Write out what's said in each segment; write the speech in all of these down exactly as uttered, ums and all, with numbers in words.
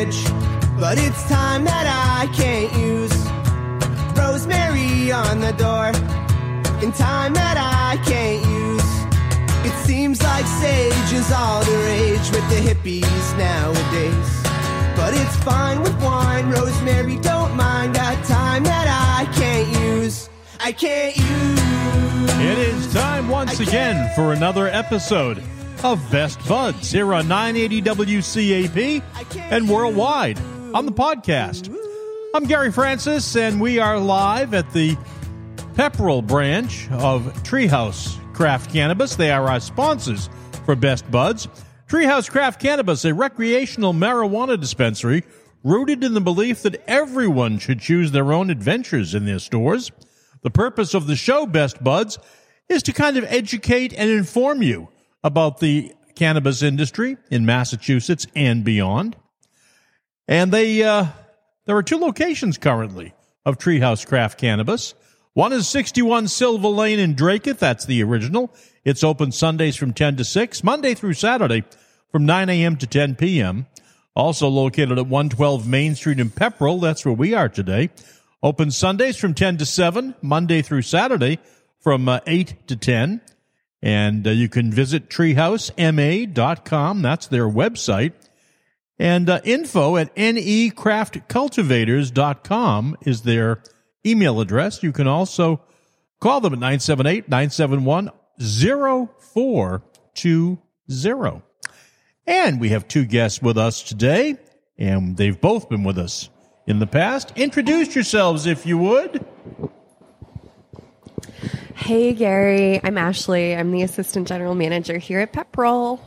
fridge, but it's time that I can't use. Rosemary on the door, in time that I can't use. It seems like sage is all the rage with the hippies nowadays, but it's fine with wine, rosemary don't mind. Got time that I can't use, I can't use. It is time once again for another episode of Best Buds here on nine eighty W C A P and worldwide on the podcast. I'm Gary Francis, and we are live at the Pepperell branch of Treehouse Craft Cannabis. They are our sponsors for Best Buds. Treehouse Craft Cannabis, a recreational marijuana dispensary rooted in the belief that everyone should choose their own adventures in their stores. The purpose of the show, Best Buds, is to kind of educate and inform you about the cannabis industry in Massachusetts and beyond. And they uh, there are two locations currently of Treehouse Craft Cannabis. One is sixty-one Silver Lane in Dracut. That's the original. It's open Sundays from ten to six, Monday through Saturday from nine a.m. to ten p.m. Also located at one twelve Main Street in Pepperell. That's where we are today. Open Sundays from ten to seven, Monday through Saturday from uh, eight to ten. And uh, you can visit treehouse m a dot com. That's their website. And uh, info at n e craft cultivators dot com is their email address. You can also call them at nine seven eight, nine seven one, zero four two zero. And we have two guests with us today, and they've both been with us in the past. Introduce yourselves, if you would. Hey, Gary. I'm Ashley. I'm the Assistant General Manager here at Pepperell.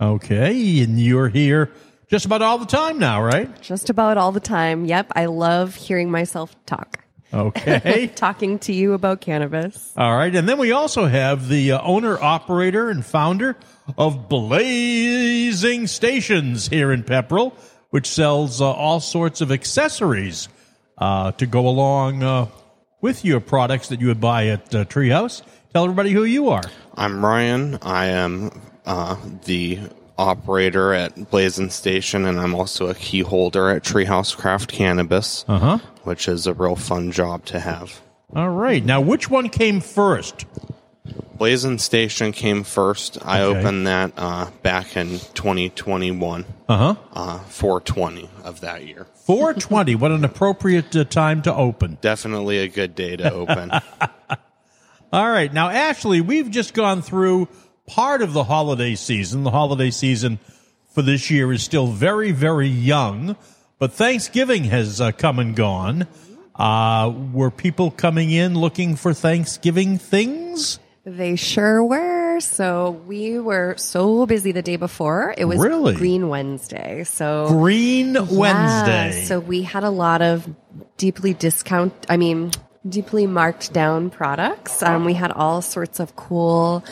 Okay, and you're here just about all the time now, right? Just about all the time. Yep, I love hearing myself talk. Okay. Talking to you about cannabis. All right. And then we also have the uh, owner, operator, and founder of Blazing Stations here in Pepperell, which sells uh, all sorts of accessories uh, to go along uh, with your products that you would buy at uh, Treehouse. Tell everybody who you are. I'm Ryan. I am uh, the operator at Blazing Station, and I'm also a key holder at Treehouse Craft Cannabis, uh-huh. which is a real fun job to have. All right. Now, which one came first? Blazing Station came first. Okay. I opened that uh, back in twenty twenty-one, uh-huh. uh, four twenty of that year. four twenty. What an appropriate uh, time to open. Definitely a good day to open. All right. Now, Ashley, we've just gone through part of the holiday season. The holiday season for this year is still very, very young, but Thanksgiving has uh, come and gone. Uh, were people coming in looking for Thanksgiving things? They sure were. So we were so busy the day before. It was really? Green Wednesday. So Green yeah, Wednesday. So we had a lot of deeply discount, I mean, deeply marked down products. Um, we had all sorts of cool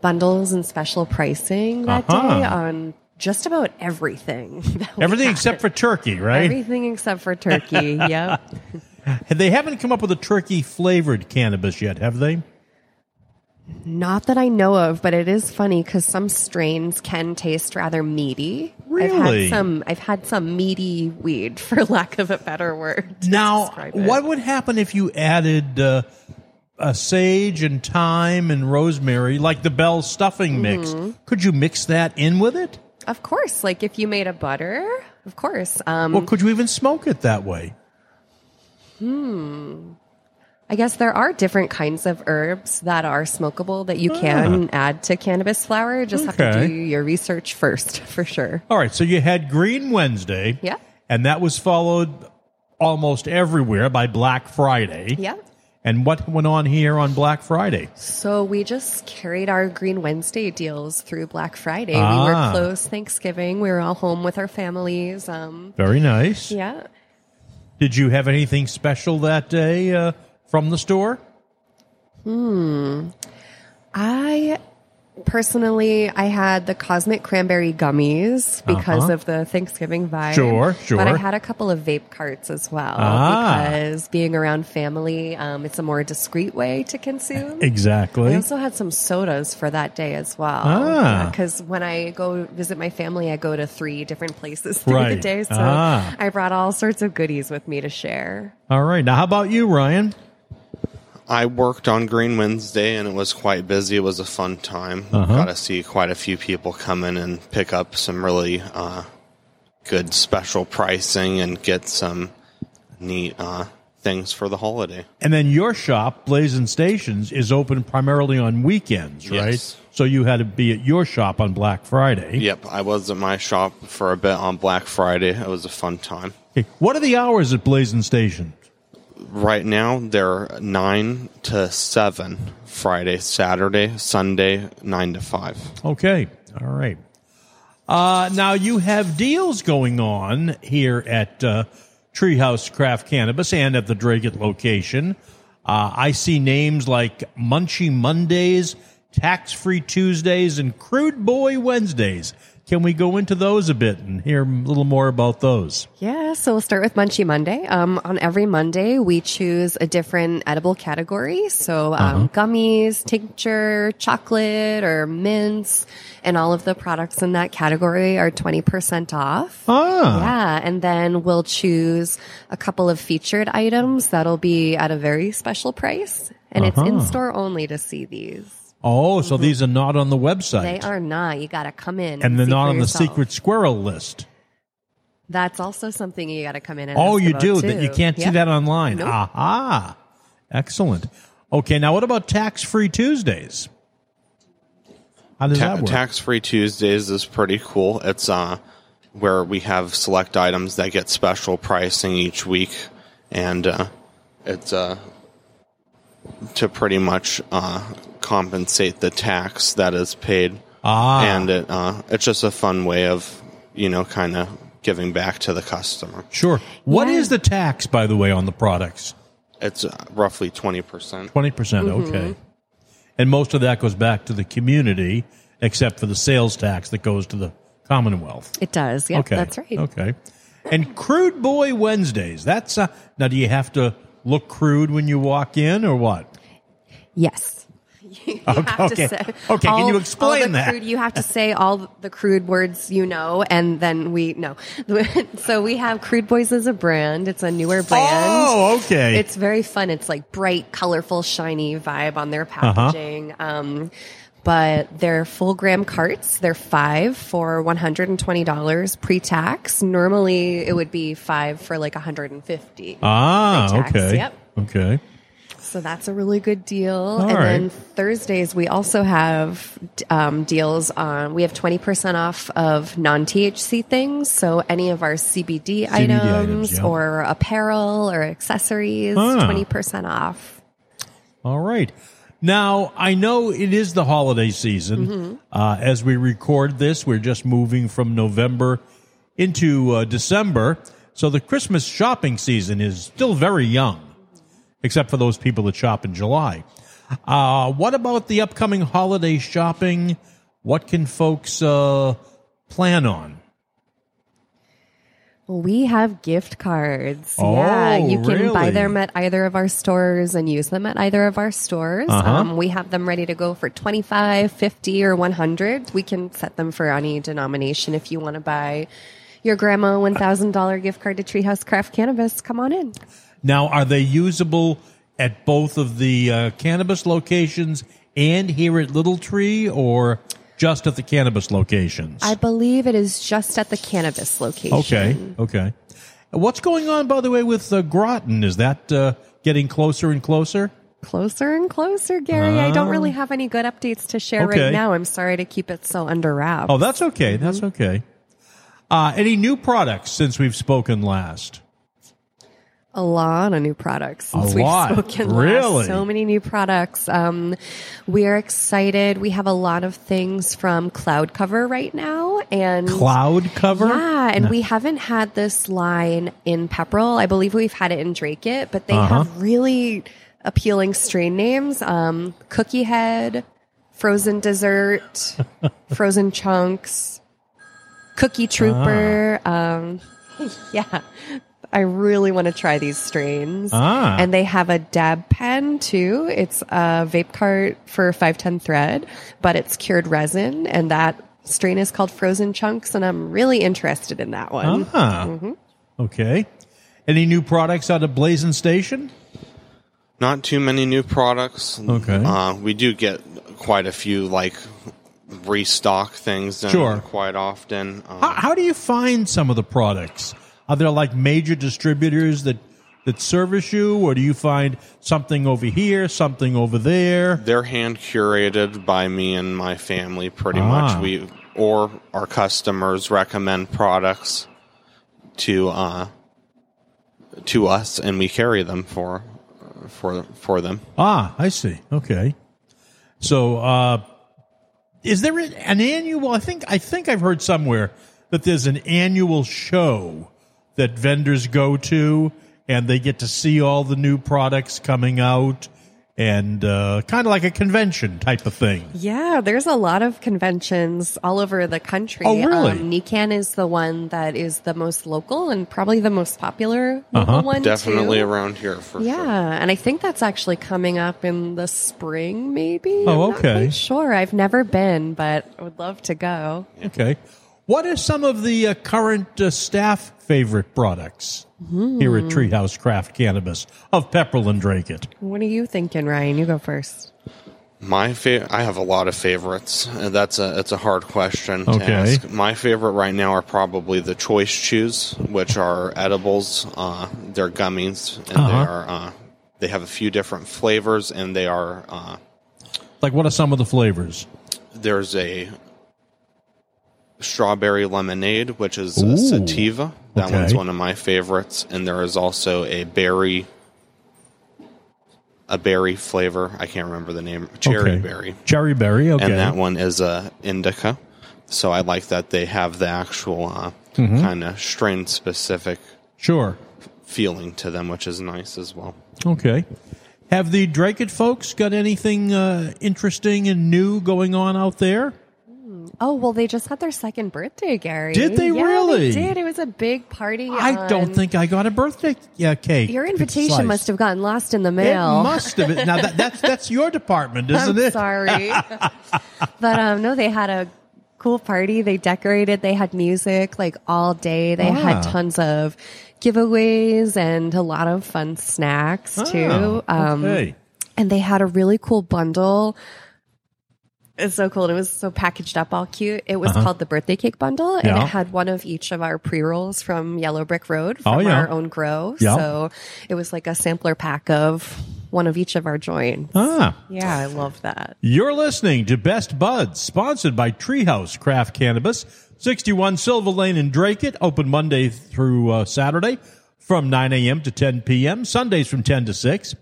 bundles and special pricing that uh-huh. day on just about everything. Everything except for turkey, right? Everything except for turkey, yep. They haven't come up with a turkey-flavored cannabis yet, have they? Not that I know of, but it is funny because some strains can taste rather meaty. Really? I've had some, I've had some meaty weed, for lack of a better word. Now, what would happen if you added Uh, Uh, sage and thyme and rosemary, like the Bell stuffing mix? Mm-hmm. Could you mix that in with it? Of course. Like if you made a butter, of course. Um, well, could you even smoke it that way? Hmm. I guess there are different kinds of herbs that are smokable that you can ah. add to cannabis flower. Just okay. have to do your research first, for sure. All right. So you had Green Wednesday. Yeah. And that was followed almost everywhere by Black Friday. Yeah. And what went on here on Black Friday? So we just carried our Green Wednesday deals through Black Friday. Ah. We were closed Thanksgiving. We were all home with our families. Um, Very nice. Yeah. Did you have anything special that day uh, from the store? Hmm. I Personally, I had the Cosmic Cranberry Gummies because uh-huh. of the Thanksgiving vibe. Sure, sure. But I had a couple of vape carts as well ah. because being around family, um, it's a more discreet way to consume. Exactly. I also had some sodas for that day as well. Ah. Because yeah, when I go visit my family, I go to three different places through right. the day. So ah. I brought all sorts of goodies with me to share. All right. Now, how about you, Ryan? I worked on Green Wednesday, and it was quite busy. It was a fun time. Uh-huh. Got to see quite a few people come in and pick up some really uh, good special pricing and get some neat uh, things for the holiday. And then your shop, Blazing Stations, is open primarily on weekends, right? Yes. So you had to be at your shop on Black Friday. Yep, I was at my shop for a bit on Black Friday. It was a fun time. Okay. What are the hours at Blazing Station? Right now, they're nine to seven, Friday, Saturday, Sunday, nine to five. Okay. All right. Uh, now, you have deals going on here at uh, Treehouse Craft Cannabis and at the Dragut location. Uh, I see names like Munchie Mondays, Tax Free Tuesdays, and Crude Boy Wednesdays. Can we go into those a bit and hear a little more about those? Yeah, so we'll start with Munchie Monday. Um, on every Monday, we choose a different edible category. So um, uh-huh. gummies, tincture, chocolate, or mints, and all of the products in that category are twenty percent off. Ah. Yeah, and then we'll choose a couple of featured items that'll be at a very special price, and uh-huh. it's in-store only to see these. Oh, so mm-hmm. these are not on the website. They are not. You got to come in. And, and they're not on yourself. The secret squirrel list. That's also something you got to come in and oh, ask you about do. Too. That you can't yep. see that online. Nope. Aha. Excellent. Okay, now what about Tax-Free Tuesdays? How does Ta- that work? Tax-Free Tuesdays is pretty cool. It's uh, where we have select items that get special pricing each week. And uh, it's uh, to pretty much... Uh, compensate the tax that is paid, ah. and it, uh, it's just a fun way of, you know, kind of giving back to the customer. Sure. What yeah. is the tax, by the way, on the products? It's uh, roughly twenty percent. twenty percent, mm-hmm. okay. And most of that goes back to the community, except for the sales tax that goes to the Commonwealth. It does, yeah, okay. that's right. Okay. And Crude Boy Wednesdays, that's... Uh, now, do you have to look crude when you walk in, or what? Yes. You have okay. to say, okay. All, can you explain that? Crude, you have to say all the crude words you know, and then we know. So we have Crude Boys as a brand. It's a newer brand. Oh, okay. It's very fun. It's like bright, colorful, shiny vibe on their packaging. Uh-huh. Um, but they're full gram carts. They're five for one hundred twenty dollars pre-tax. Normally, it would be five for like one hundred fifty dollars. Ah, pre-tax. Okay. Yep. Okay. So that's a really good deal. All and right. then Thursdays, we also have um, deals on, we have twenty percent off of non-T H C things. So any of our C B D, C B D items, items yeah. or apparel or accessories, ah. twenty percent off. All right. Now, I know it is the holiday season. Mm-hmm. Uh, as we record this, we're just moving from November into uh, December. So the Christmas shopping season is still very young. Except for those people that shop in July. Uh, what about the upcoming holiday shopping? What can folks uh, plan on? We have gift cards. Oh, yeah, you can really? buy them at either of our stores and use them at either of our stores. Uh-huh. Um, we have them ready to go for twenty-five dollars, fifty dollars, or one hundred dollars. We can set them for any denomination if you want to buy your grandma one thousand dollars gift card to Treehouse Craft Cannabis. Come on in. Now, are they usable at both of the uh, cannabis locations and here at Little Tree, or just at the cannabis locations? I believe it is just at the cannabis location. Okay, okay. What's going on, by the way, with uh, Groton? Is that uh, getting closer and closer? Closer and closer, Gary. Uh, I don't really have any good updates to share okay. right now. I'm sorry to keep it so under wraps. Oh, that's okay. Mm-hmm. That's okay. Uh, any new products since we've spoken last? A lot of new products since we've spoken last. Really? So many new products. Um, we are excited. We have a lot of things from Cloud Cover right now. And Cloud Cover? Yeah, and no. we haven't had this line in Pepperell. I believe we've had it in Dracut, but they uh-huh. have really appealing strain names. Um, Cookie Head, frozen dessert, frozen chunks, cookie trooper. Ah. Um, yeah, I really want to try these strains. Ah. And they have a dab pen too. It's a vape cart for five ten thread, but it's cured resin, and that strain is called Frozen Chunks, and I'm really interested in that one. Ah. Mm-hmm. Okay. Any new products out of Blazing Station? Not too many new products. Okay. Uh, we do get quite a few, like, restock things done sure. quite often. Um, how, how do you find some of the products? Are there, like, major distributors that, that service you, or do you find something over here, something over there? They're hand-curated by me and my family, pretty ah. much. We or our customers recommend products to uh, to us, and we carry them for for for them. Ah, I see. Okay. So, uh, is there an annual? I think I think I've heard somewhere that there's an annual show that vendors go to, and they get to see all the new products coming out, and uh, kind of like a convention type of thing. Yeah, there's a lot of conventions all over the country. Oh, really? Um, NECANN is the one that is the most local and probably the most popular local uh-huh. one, definitely too. Around here, for yeah, sure. Yeah, and I think that's actually coming up in the spring, maybe. Oh, I'm okay. Not quite sure. I've never been, but I would love to go. Okay. What are some of the uh, current uh, staff favorite products mm. here at Treehouse Craft Cannabis of Pepperell and Dracut? What are you thinking, Ryan? You go first. My favorite, I have a lot of favorites. That's a it's a hard question okay. to ask. My favorite right now are probably the Choice Chews, which are edibles. Uh, they're gummies, and uh-huh. they are uh, they have a few different flavors, and they are uh, like what are some of the flavors? There's a strawberry lemonade, which is a sativa. That okay. one's one of my favorites. And there is also a berry, a berry flavor. I can't remember the name. Cherry okay. berry. Cherry berry, okay. And that one is a indica. So I like that they have the actual uh, mm-hmm. kind of strain-specific sure. feeling to them, which is nice as well. Okay. Have the Dracut folks got anything uh, interesting and new going on out there? Oh, well, they just had their second birthday, Gary. Did they yeah, really? They did. It was a big party. I on... don't think I got a birthday yeah, cake. Your invitation slice. Must have gotten lost in the mail. It must have. Now, that, that's that's your department, isn't I'm it? Sorry. But, um, no, they had a cool party. They decorated. They had music, like, all day. They ah. had tons of giveaways and a lot of fun snacks, ah, too. Um, okay. And they had a really cool bundle. It's so cool. And it was so packaged up, all cute. It was uh-huh. called the Birthday Cake Bundle, and yeah. it had one of each of our pre-rolls from Yellow Brick Road from oh, yeah. our own grow. Yeah. So it was like a sampler pack of one of each of our joints. Ah. Yeah, I love that. You're listening to Best Buds, sponsored by Treehouse Craft Cannabis, sixty-one Silver Lane in Dracut, open Monday through uh, Saturday from nine a.m. to ten p.m., Sundays from ten to six.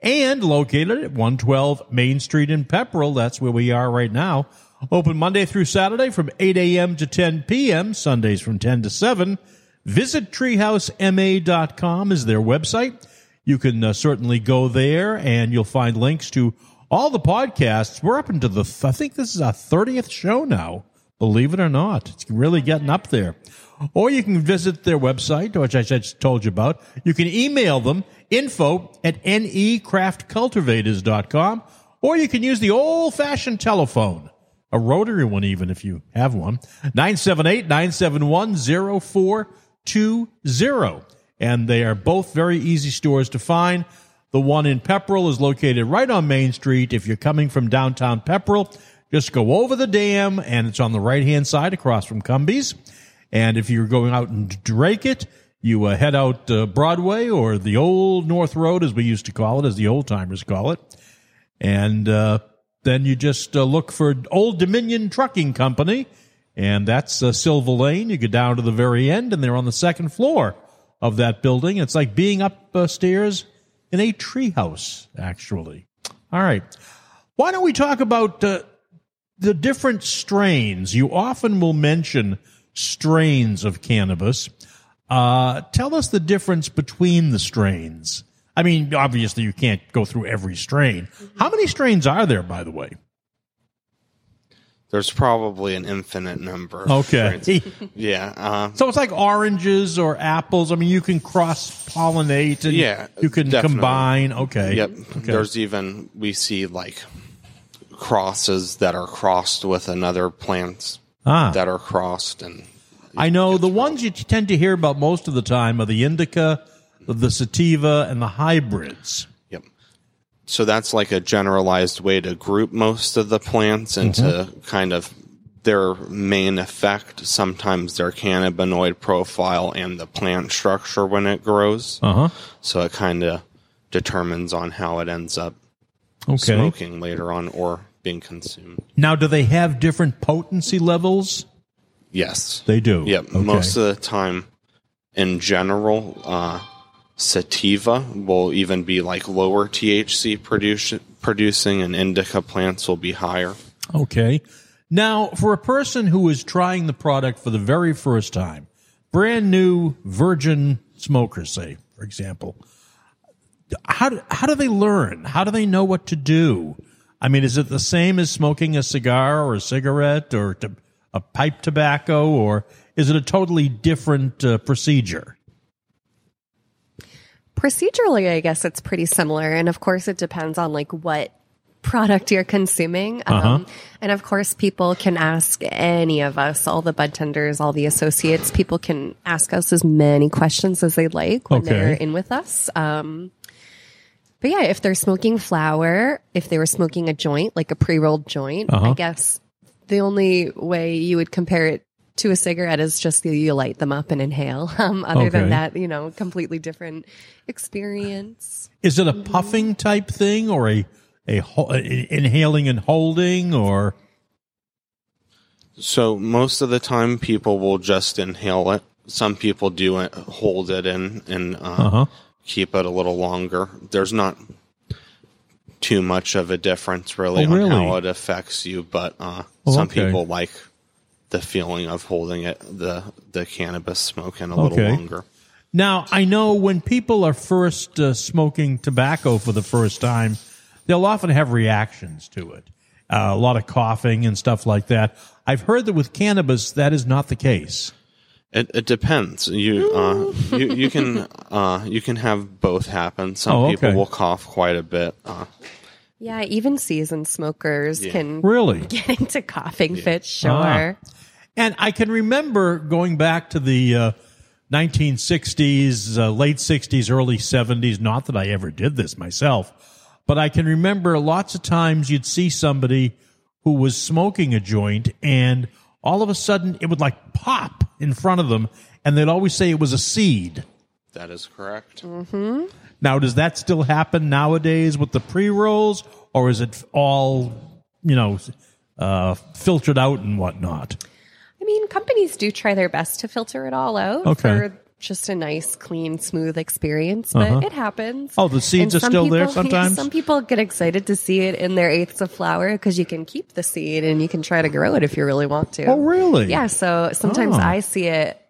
And located at one twelve Main Street in Pepperell. That's where we are right now. Open Monday through Saturday from eight a.m. to ten p.m., Sundays from ten to seven. Visit treehouse m a dot com is their website. You can uh, certainly go there, and you'll find links to all the podcasts. We're up into the, th- I think this is our thirtieth show now, believe it or not. It's really getting up there. Or you can visit their website, which I just told you about. You can email them, info at n e craft cultivators dot com, or you can use the old-fashioned telephone, a rotary one even if you have one, nine seven eight, nine seven one, zero four two zero. And they are both very easy stores to find. The one in Pepperell is located right on Main Street. If you're coming from downtown Pepperell, just go over the dam, and it's on the right-hand side across from Cumbie's. And if you're going out and Dracut, you uh, head out uh, Broadway or the old North Road, as we used to call it, as the old-timers call it. And uh, then you just uh, look for Old Dominion Trucking Company, and that's uh, Silver Lane. You go down to the very end, and they're on the second floor of that building. It's like being upstairs in a treehouse, actually. All right. Why don't we talk about uh, the different strains? You often will mention strains of cannabis. Uh, tell us the difference between the strains. I mean, obviously you can't go through every strain. How many strains are there, by the way? There's probably an infinite number. Okay. Yeah. Uh, so it's like oranges or apples. I mean, you can cross-pollinate and yeah, you can definitely. combine. Okay. Yep. Okay. There's even, we see like crosses that are crossed with another plants ah. that are crossed. And I know the ones you tend to hear about most of the time are the indica, the sativa, and the hybrids. So that's like a generalized way to group most of the plants into mm-hmm. kind of their main effect, sometimes their cannabinoid profile and the plant structure when it grows. Uh-huh. So it kind of determines on how it ends up okay. smoking later on or being consumed. Now, do they have different potency levels? Yes. They do? Yep. Okay. Most of the time, in general, uh, sativa will even be like lower T H C produce, producing, and indica plants will be higher. Okay. Now, for a person who is trying the product for the very first time, brand new virgin smokers, say, for example, how do, how do they learn? How do they know what to do? I mean, is it the same as smoking a cigar or a cigarette or to, a pipe tobacco, or is it a totally different uh, procedure? Procedurally, I guess it's pretty similar. And of course, it depends on like what product you're consuming. Uh-huh. Um, and of course, people can ask any of us, all the bud tenders, all the associates, people can ask us as many questions as they'd like when okay. they're in with us. Um, but yeah, if they're smoking flower, if they were smoking a joint, like a pre-rolled joint, uh-huh. I guess the only way you would compare it to a cigarette is just you light them up and inhale. Um, other okay. than that, you know, completely different experience. Is it a mm-hmm. puffing type thing or a, a, a inhaling and holding or? So most of the time people will just inhale it. Some people do hold it in and uh, uh-huh. keep it a little longer. There's not too much of a difference really oh, on really? how it affects you, but uh, oh, some okay. people like the feeling of holding it, the the cannabis smoke in a okay. little longer. Now, I know when people are first uh, smoking tobacco for the first time, they'll often have reactions to it. Uh, a lot of coughing and stuff like that. I've heard that with cannabis, that is not the case. It, it depends. You, uh, you you can uh, you can have both happen. Some oh, okay. people will cough quite a bit. Uh, yeah, even seasoned smokers yeah. can really get into coughing yeah. fits, sure. Ah. And I can remember going back to the uh, nineteen sixties, uh, late sixties, early seventies. Not that I ever did this myself, but I can remember lots of times you'd see somebody who was smoking a joint and all of a sudden it would like pop in front of them and they'd always say it was a seed. That is correct. Mm-hmm. Now, does that still happen nowadays with the pre-rolls or is it all, you know, uh, filtered out and whatnot? I mean, companies do try their best to filter it all out okay. for just a nice, clean, smooth experience, but uh-huh. it happens. Oh, the seeds and are still people, there sometimes? Some people get excited to see it in their eighths of flower because you can keep the seed and you can try to grow it if you really want to. Oh, really? Yeah, so sometimes oh. I see it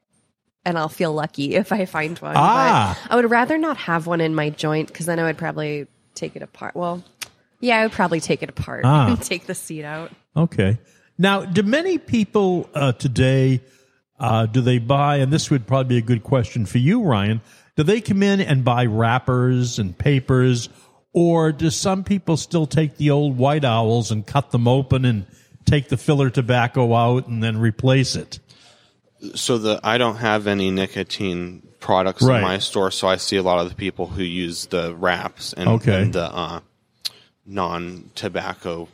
and I'll feel lucky if I find one. Ah. But I would rather not have one in my joint because then I would probably take it apart. Well, yeah, I would probably take it apart ah. and take the seed out. Okay. Now, do many people uh, today, uh, do they buy, and this would probably be a good question for you, Ryan, do they come in and buy wrappers and papers, or do some people still take the old white owls and cut them open and take the filler tobacco out and then replace it? So the I don't have any nicotine products right. in my store, so I see a lot of the people who use the wraps and, okay. and the uh, non-tobacco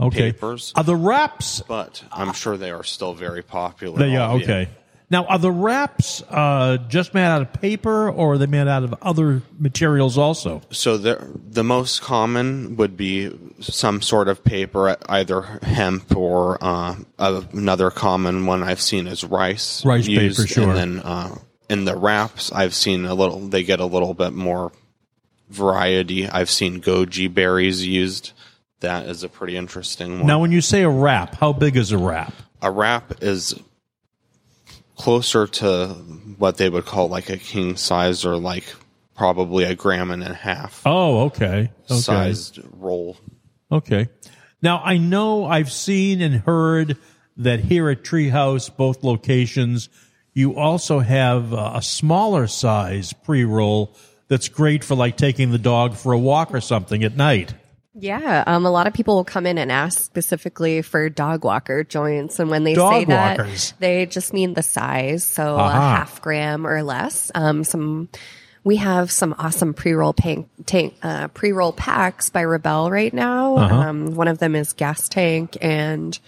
Okay. papers. Are the wraps... But I'm sure they are still very popular. They are, okay. Now, are the wraps uh, just made out of paper, or are they made out of other materials also? So the, the most common would be some sort of paper, either hemp or uh, another common one I've seen is rice. Rice used, paper, sure. And then uh, in the wraps, I've seen a little... They get a little bit more variety. I've seen goji berries used. That is a pretty interesting one. Now, when you say a wrap, how big is a wrap? A wrap is closer to what they would call like a king size or like probably a gram and a half. Oh, okay. okay. Sized roll. Okay. Now, I know I've seen and heard that here at Treehouse, both locations, you also have a smaller size pre-roll that's great for like taking the dog for a walk or something at night. Yeah, um, a lot of people will come in and ask specifically for dog walker joints, and when they dog say that, walkers. They just mean the size, so uh-huh. a half gram or less. Um, some we have some awesome pre-roll tank, tank uh, pre-roll packs by Rebel right now. Uh-huh. Um, one of them is Gas Tank and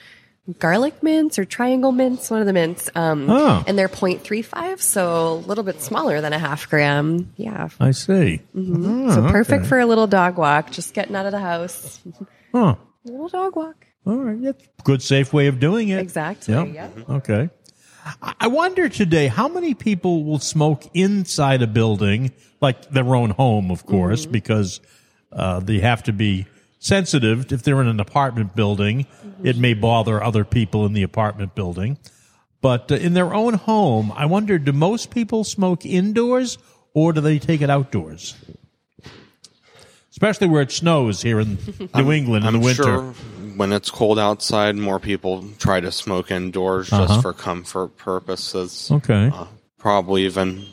garlic mints or triangle mints, one of the mints, um, oh. and they're zero point three five, so a little bit smaller than a half gram. Yeah, I see. Mm-hmm. Oh, so perfect okay. for a little dog walk, just getting out of the house. Huh. A little dog walk. All right, that's a good, safe way of doing it. Exactly. Yep. Yep. Okay. I wonder today how many people will smoke inside a building, like their own home, of course, mm-hmm. because uh, they have to be sensitive. If they're in an apartment building, mm-hmm. it may bother other people in the apartment building. But uh, in their own home, I wonder, do most people smoke indoors or do they take it outdoors? Especially where it snows here in New England I'm, in the I'm winter. Sure when it's cold outside, more people try to smoke indoors uh-huh. just for comfort purposes. Okay. Uh, probably even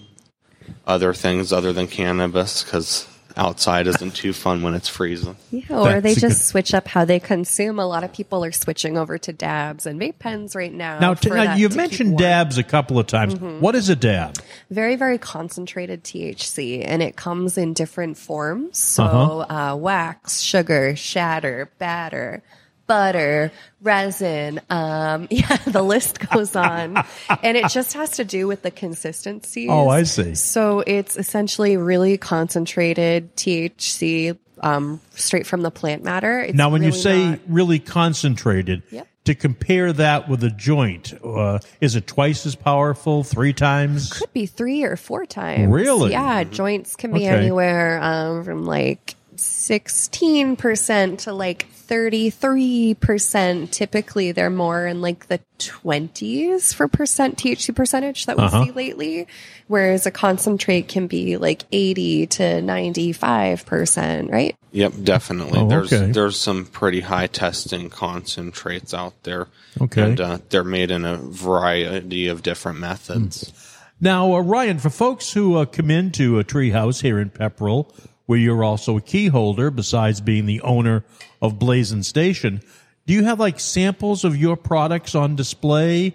other things other than cannabis because outside isn't too fun when it's freezing. Yeah, or That's they just good. switch up how they consume. A lot of people are switching over to dabs and vape pens right now. Now, t- now you've mentioned dabs a couple of times. Mm-hmm. What is a dab? Very, very concentrated T H C, and it comes in different forms. So uh-huh. uh, wax, sugar, shatter, batter, butter, resin, um, yeah, the list goes on. And it just has to do with the consistency. Oh, I see. So it's essentially really concentrated T H C um, straight from the plant matter. It's now, when really you say not... really concentrated, yep. to compare that with a joint, uh, is it twice as powerful, three times? It could be three or four times. Really? Yeah, joints can be okay. anywhere um, from like sixteen percent to like thirty-three percent. Typically, they're more in like the twenties for percent T H C percentage that we uh-huh. see lately, whereas a concentrate can be like eighty to ninety-five percent, right? Yep, definitely. Oh, there's okay. there's some pretty high testing concentrates out there. Okay. And uh, they're made in a variety of different methods. Mm. Now, uh, Ryan, for folks who uh, come into a Treehouse here in Pepperell, where you're also a key holder, besides being the owner of Blazing Station, do you have like samples of your products on display?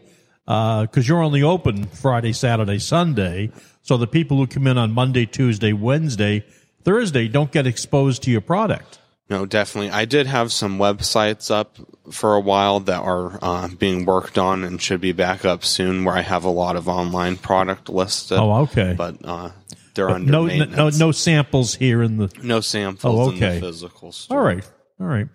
Because uh, you're only open Friday, Saturday, Sunday, so the people who come in on Monday, Tuesday, Wednesday, Thursday don't get exposed to your product. No, definitely. I did have some websites up for a while that are uh, being worked on and should be back up soon, where I have a lot of online product listed. Oh, okay. But uh they're under no, no, no samples here in the no samples oh, okay. in the physical store. All right, all right.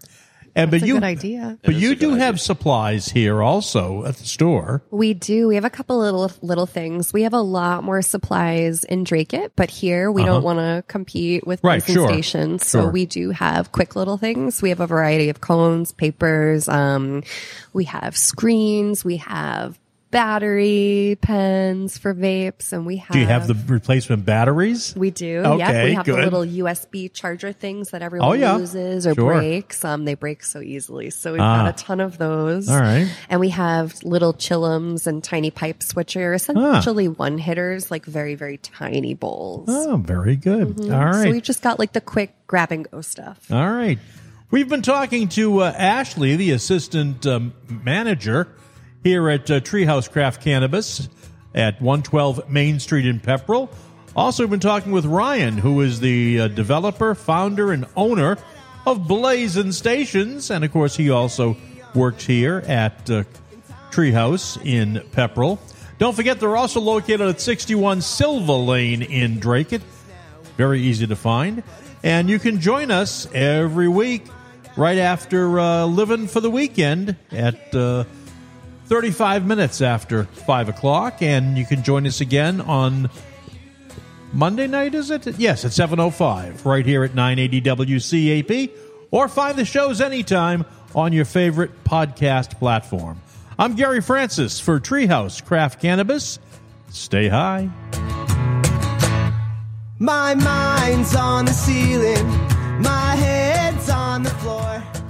And That's but a you, good idea. But you do idea. have supplies here also at the store. We do. We have a couple of little, little things. We have a lot more supplies in Dracut, but here we uh-huh. don't want to compete with right, sure. stations. Sure. So we do have quick little things. We have a variety of cones, papers. Um, we have screens. We have battery pens for vapes, and we have... Do you have the replacement batteries? We do, okay, yeah. We have good. the little U S B charger things that everyone oh, yeah. loses or sure. breaks. Um, they break so easily, so we've ah. got a ton of those. All right. And we have little chillums and tiny pipes, which are essentially ah. one-hitters, like very, very tiny bowls. Oh, very good. Mm-hmm. All right. So we've just got like the quick grab-and-go stuff. All right. We've been talking to uh, Ashley, the assistant um, manager here at uh, Treehouse Craft Cannabis at one twelve Main Street in Pepperell. Also, we've been talking with Ryan, who is the uh, developer, founder, and owner of Blazin' Stations. And, of course, he also works here at uh, Treehouse in Pepperell. Don't forget, they're also located at sixty-one Silva Lane in Dracut. Very easy to find. And you can join us every week right after uh, Living for the Weekend at... Uh, thirty-five minutes after five o'clock, and you can join us again on Monday night, is it? Yes, at seven oh five, right here at nine eighty W C A P, or find the shows anytime on your favorite podcast platform. I'm Gary Francis for Treehouse Craft Cannabis. Stay high. My mind's on the ceiling, my head's on the floor.